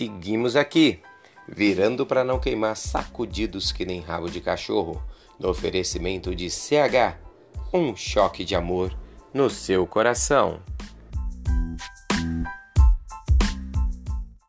Seguimos aqui, virando para não queimar, sacudidos que nem rabo de cachorro, no oferecimento de CH, um choque de amor no seu coração.